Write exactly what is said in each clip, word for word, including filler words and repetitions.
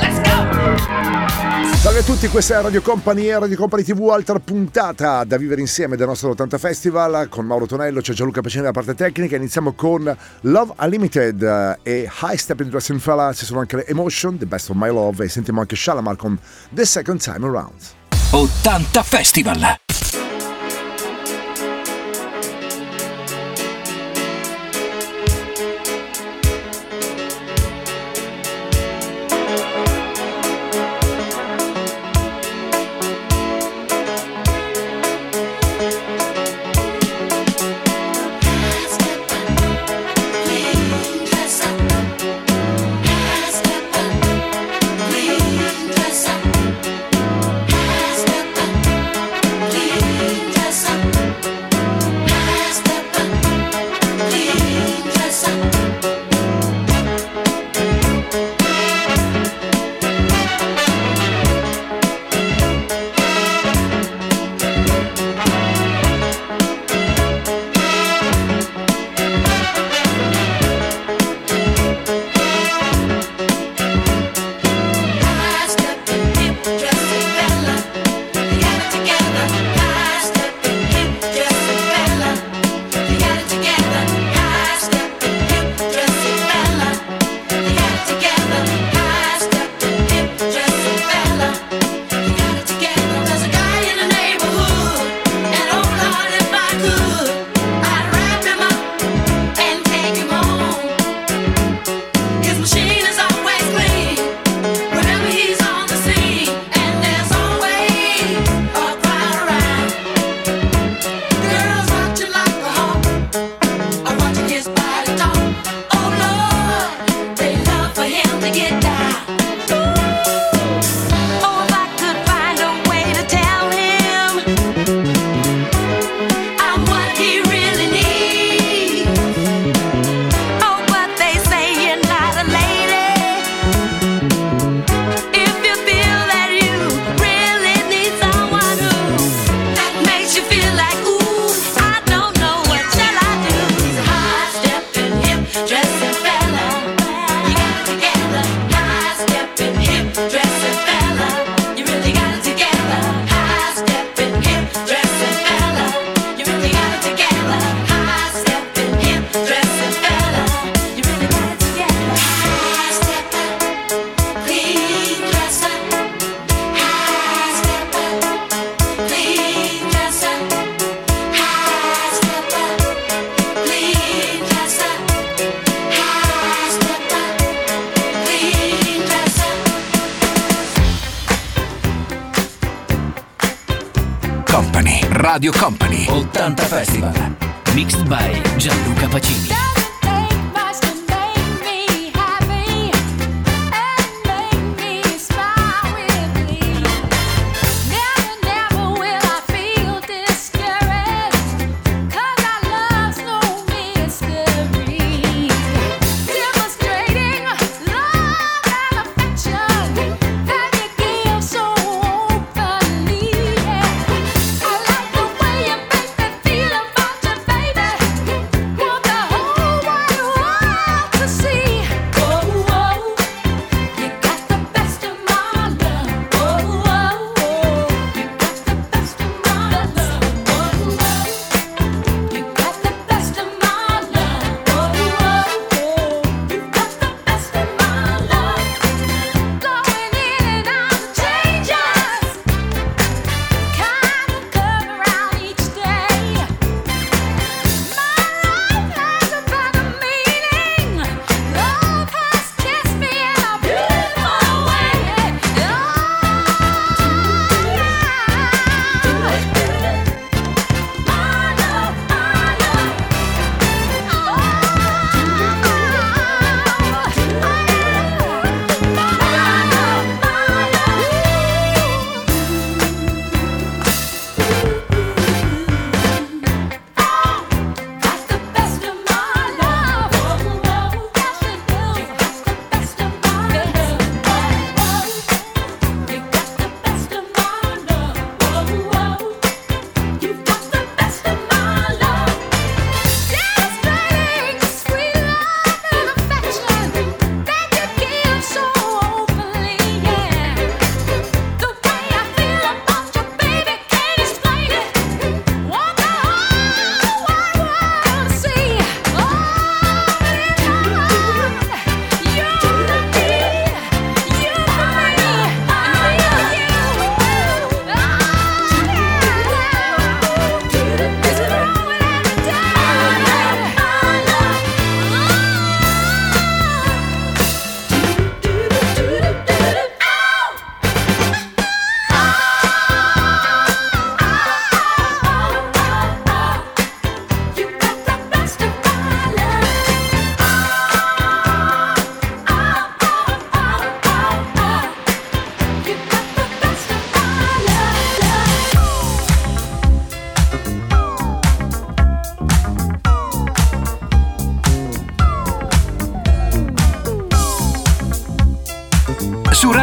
Let's go! Salve a tutti, questa è Radio Company e Radio Company tivù, altra puntata da vivere insieme del nostro ottanta Festival con Mauro Tonello, c'è Gianluca Pacini dalla parte tecnica. Iniziamo con Love Unlimited e High Step in Dressing Fala, ci sono anche le Emotion, The Best of My Love, e sentiamo anche Shalamar con The Second Time Around. ottanta Festival. Radio Company, ottanta Festival, mixed by Gianluca Pacini.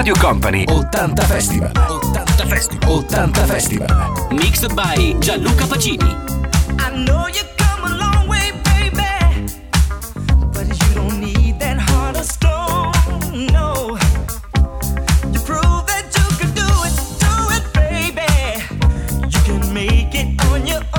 Radio Company ottanta Festival. ottanta Festival. ottanta Festival. Mixed by Gianluca Pacini. I know you come a long way, baby, but you don't need that heart of stone, no. You prove that you can do it, do it, baby. You can make it on your own.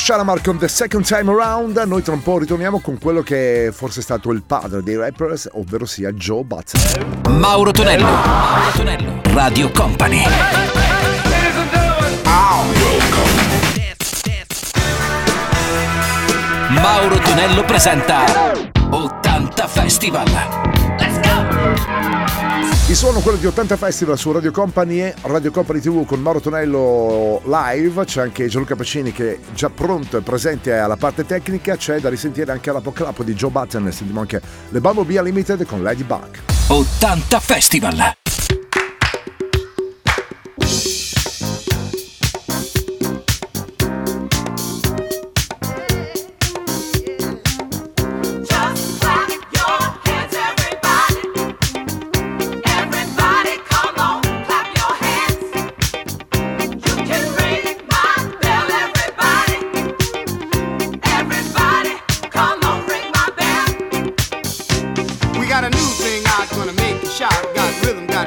Shalamar con The Second Time Around. Noi tra un po' ritorniamo con quello che è forse stato il padre dei rappers, ovvero sia Joe Bazzardo. Mauro Tonello, Mauro Tonello, Radio Company. Mauro Tonello presenta ottanta Festival. Il suono quello di ottanta Festival su Radio Company e Radio Company tivù con Mauro Tonello live. C'è anche Gianluca Pacini che è già pronto e presente alla parte tecnica. C'è da risentire anche la pop-clap di Joe Button. Sentiamo anche Le Bambo Bia Limited con Ladybug. ottanta Festival. Got a new thing out, gonna make you shout. Got rhythm. Got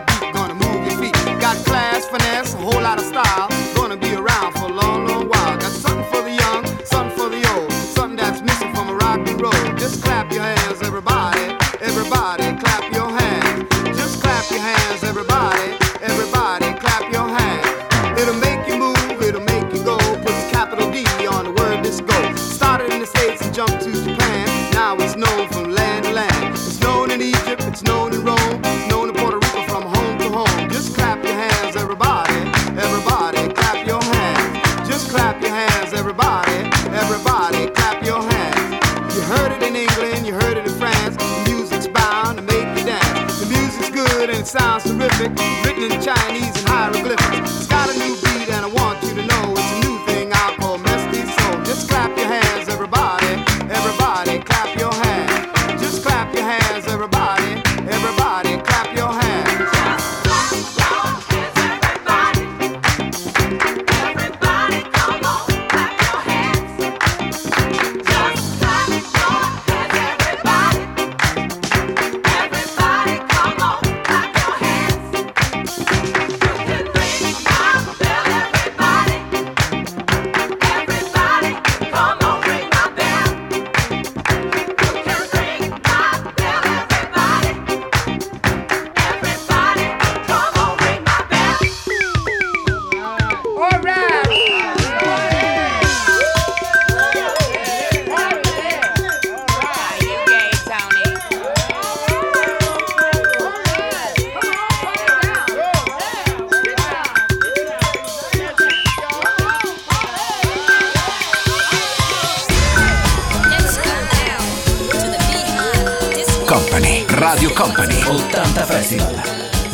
clap your hands, everybody, everybody, clap your hands. You heard it in England, you heard it in France. The music's bound to make you dance. The music's good and it sounds terrific, written in Chinese and hieroglyphics. It's got a new beat and I want you to know it's a new thing I call Mesty Soul. Just clap your hands, everybody, everybody, clap your hands. Just clap your hands, everybody, everybody, clap your hands.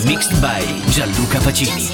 Mixed by Gianluca Pacini.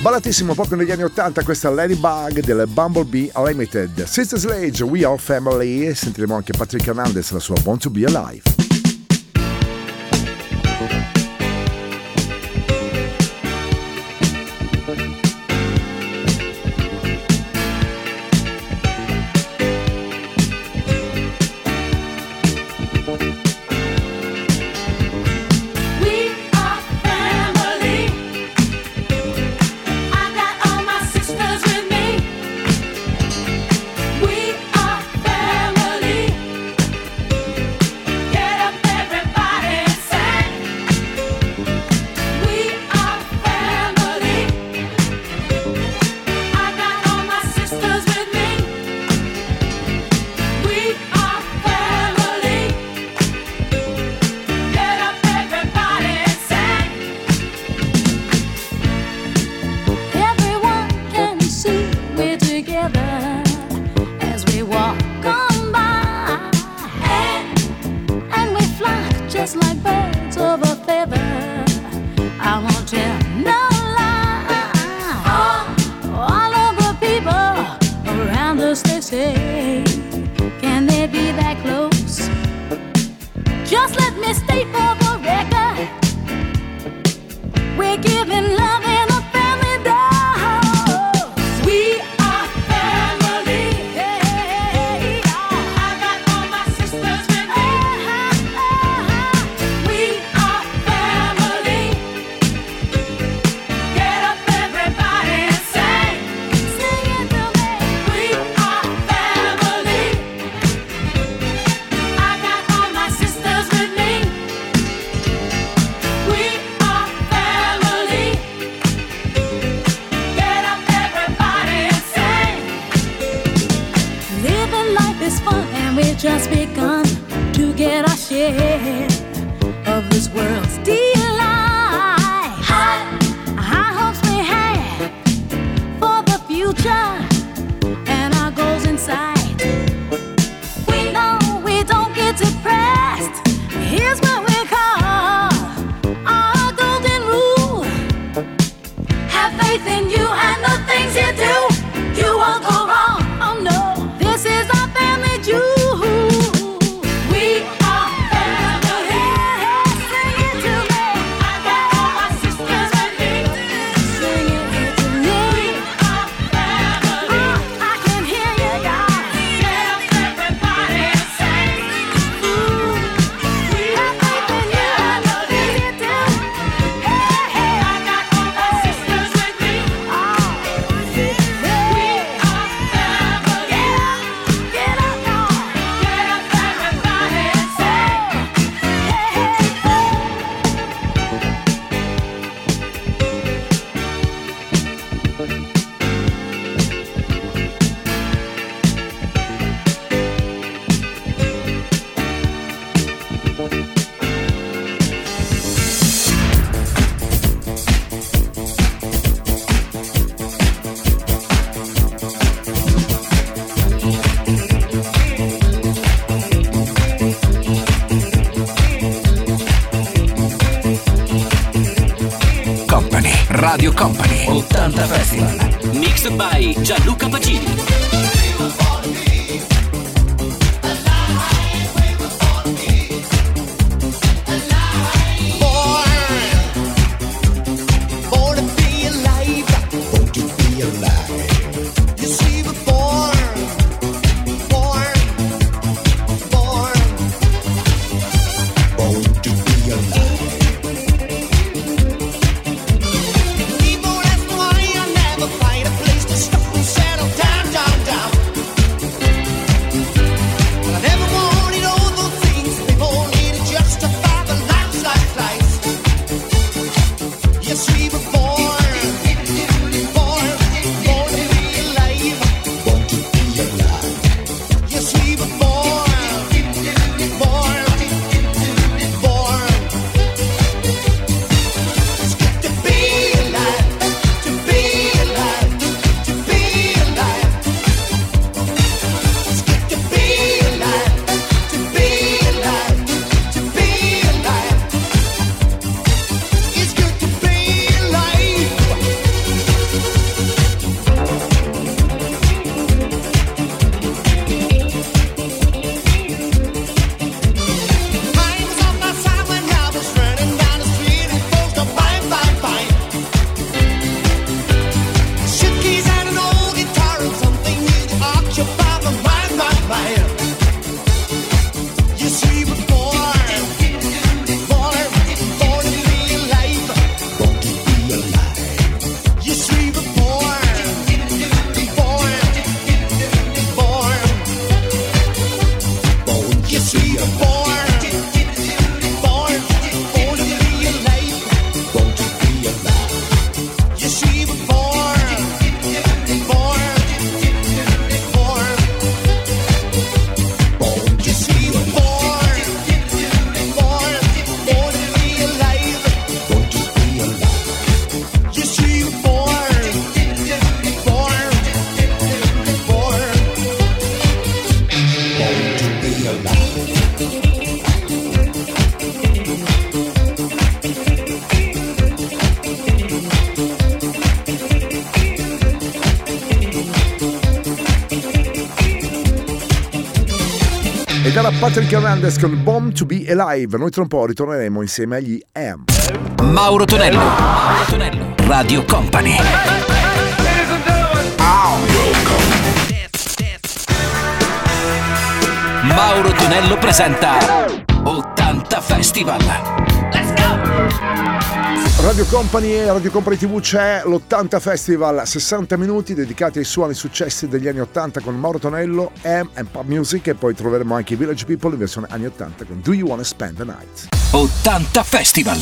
Ballatissimo proprio negli anni ottanta, questa Ladybug delle Bumblebee Unlimited. Sister Sledge, We Are Family, e sentiremo anche Patrick Hernandez, la sua Born to Be Alive. close, they say. Can they be that close? Just let me state for the record, we're giving love and a family dose. We are family. Hey, I got all my sisters with me. We are family. Get up everybody and sing. Sing it to me. We are family. I got all my sisters with me. We are family. Get up everybody and sing. Living life is fun and we've just begun to get our share of this world's delight. High, high hopes we have for the future and our goals in sight. We know we don't get depressed. Here's what we call our golden rule. Have faith in you and the things you do. You won't go wrong. Oh no, this is our family jewel. We are family. Sing it to me. I got all my sisters with me. Sing it to me. We are family. I can hear you guys. Get up everybody and sing. We are family. Sing it to me. Hey, hey, I got all my sisters with me. We are family. Get up, y'all. Get up everybody and sing. Hey, hey, hey. Company, Radio Company, ottanta Festival. Mixed by Gianluca Pacini. Born to be alive, born to be alive. You see, we're born, born, born, born to be alive. People ask why I never find a place to stop and settle down. ed era Patrick Hernandez con Bomb to be Alive. Noi tra un po' ritorneremo insieme agli M. Mauro Tonello, Mauro Tonello, Radio Company. Mauro Tonello presenta ottanta Festival. Let's go! Radio Company e Radio Company tivù c'è l'ottanta Festival, sessanta minuti dedicati ai suoni successi degli anni ottanta con Mauro Tonello, M and Pop Music, e poi troveremo anche i Village People in versione anni ottanta con Do You Wanna Spend the Night. ottanta Festival.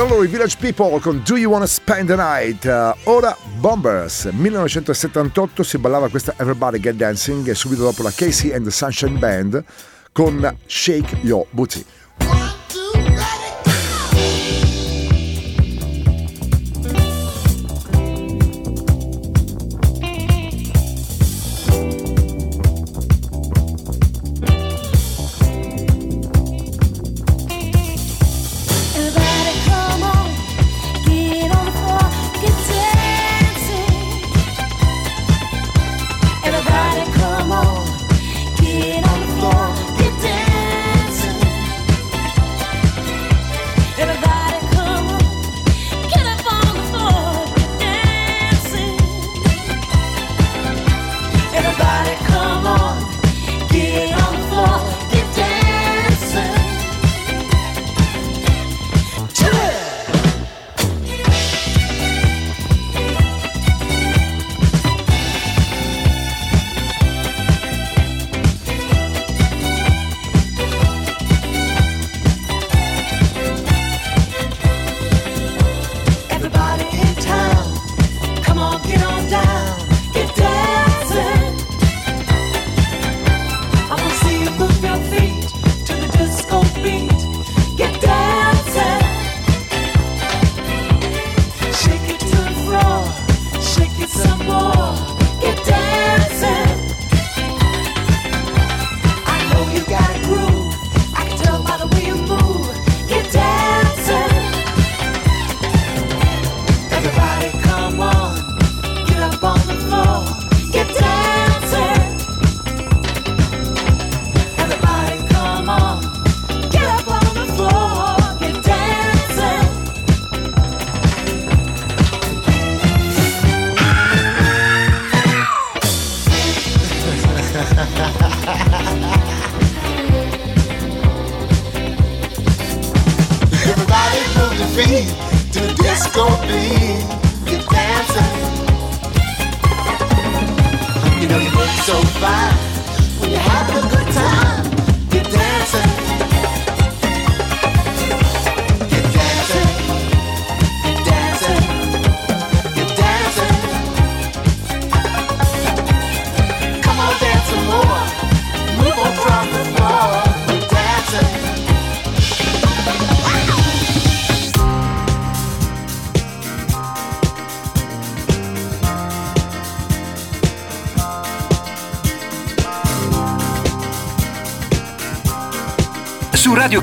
Allora, loro i Village People con Do You Wanna Spend the Night. Uh, ora Bombers, millenovecentosettantotto si ballava questa Everybody Get Dancing e subito dopo la Casey and the Sunshine Band con Shake Your Booty. Radio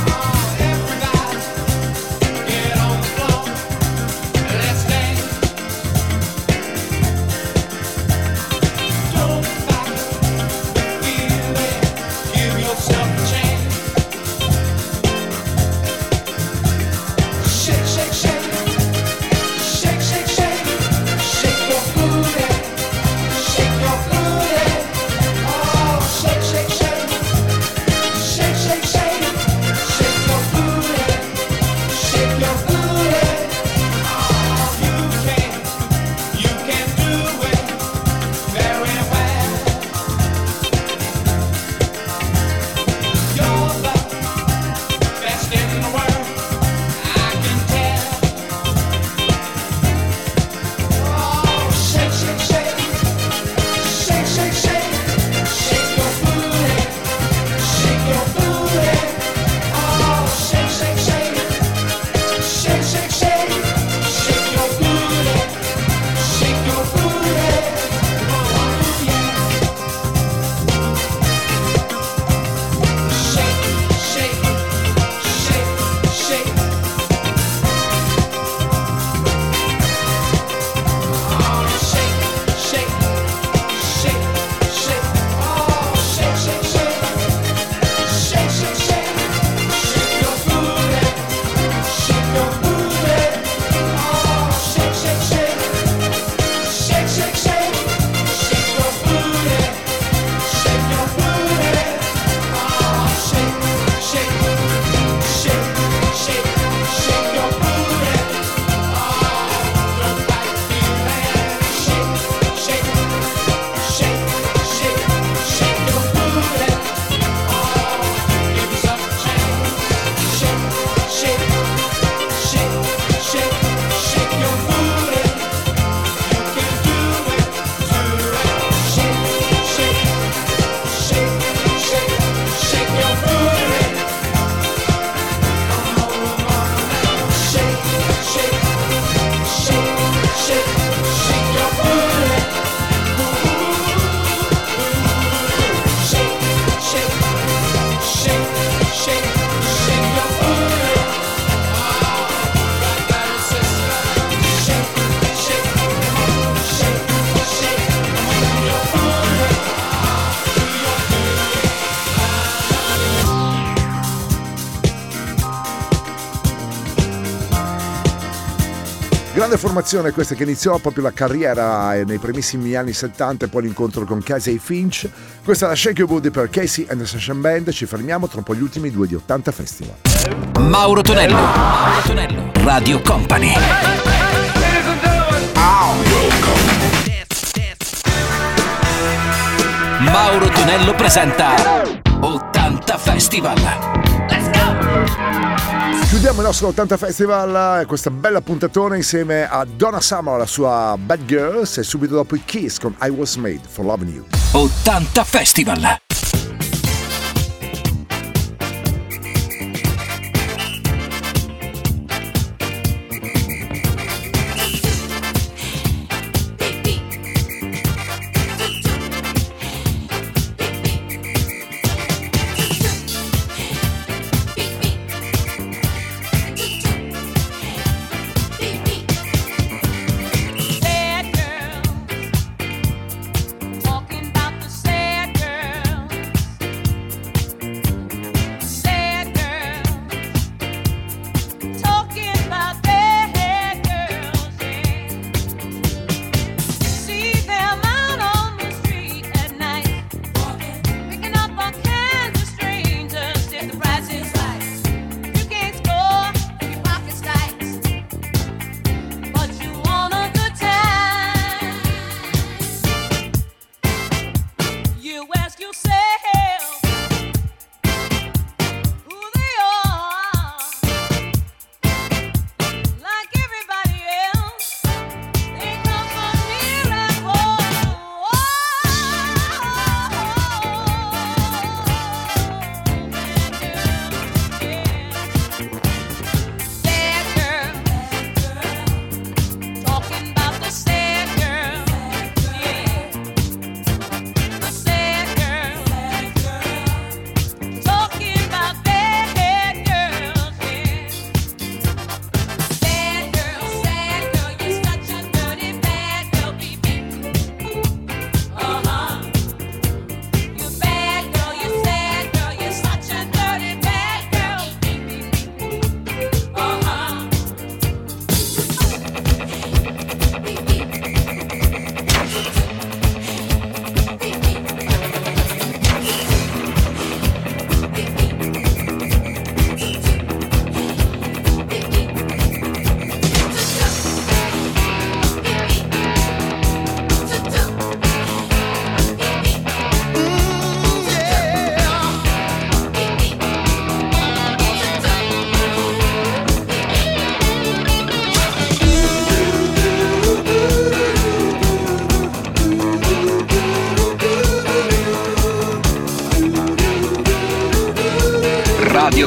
Grande formazione questa che iniziò proprio la carriera nei primissimi anni settanta e poi l'incontro con Casey Finch. Questa è la Shake Your Booty per Casey and the Session Band. Ci fermiamo tra un po' gli ultimi due di ottanta Festival. Mauro Tonello, Mauro Tonello, Radio Company. Mauro Tonello presenta ottanta Festival. Let's go! Chiudiamo il nostro ottanta Festival, questa bella puntatona insieme a Donna Summer, la sua Bad Girls, e subito dopo i Kiss con I Was Made for Loving You. ottanta Festival.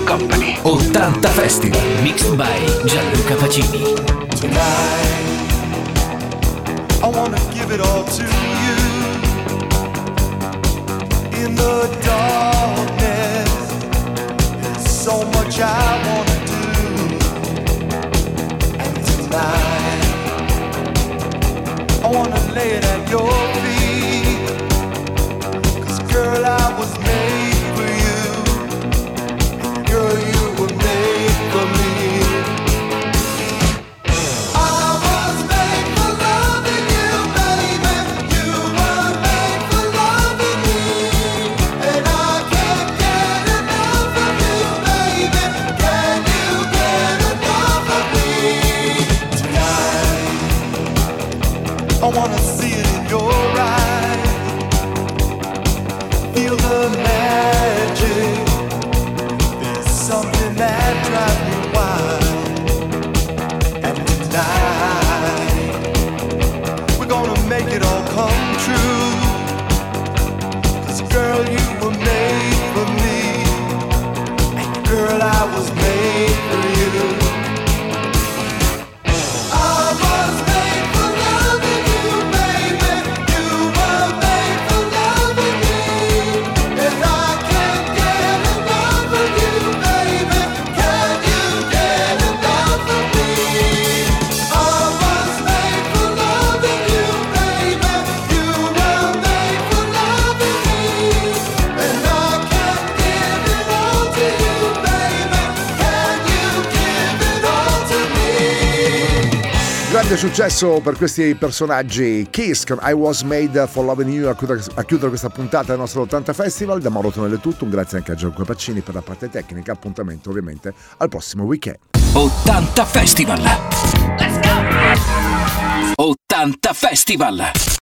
Company ottanta Festival, mixed by Gianluca Pacini. Tonight I wanna give it all to you. In the darkness there's so much I wanna do. And tonight I wanna lay it at your feet. Cause girl, I was made. And grande successo per questi personaggi Kiss con I Was Made for Loving You a chiudere, a chiudere questa puntata del nostro ottanta Festival. Da Mauro Tonello è tutto, un grazie anche a Gianluca Pacini per la parte tecnica, appuntamento ovviamente al prossimo weekend. ottanta Festival. Let's go! ottanta Festival.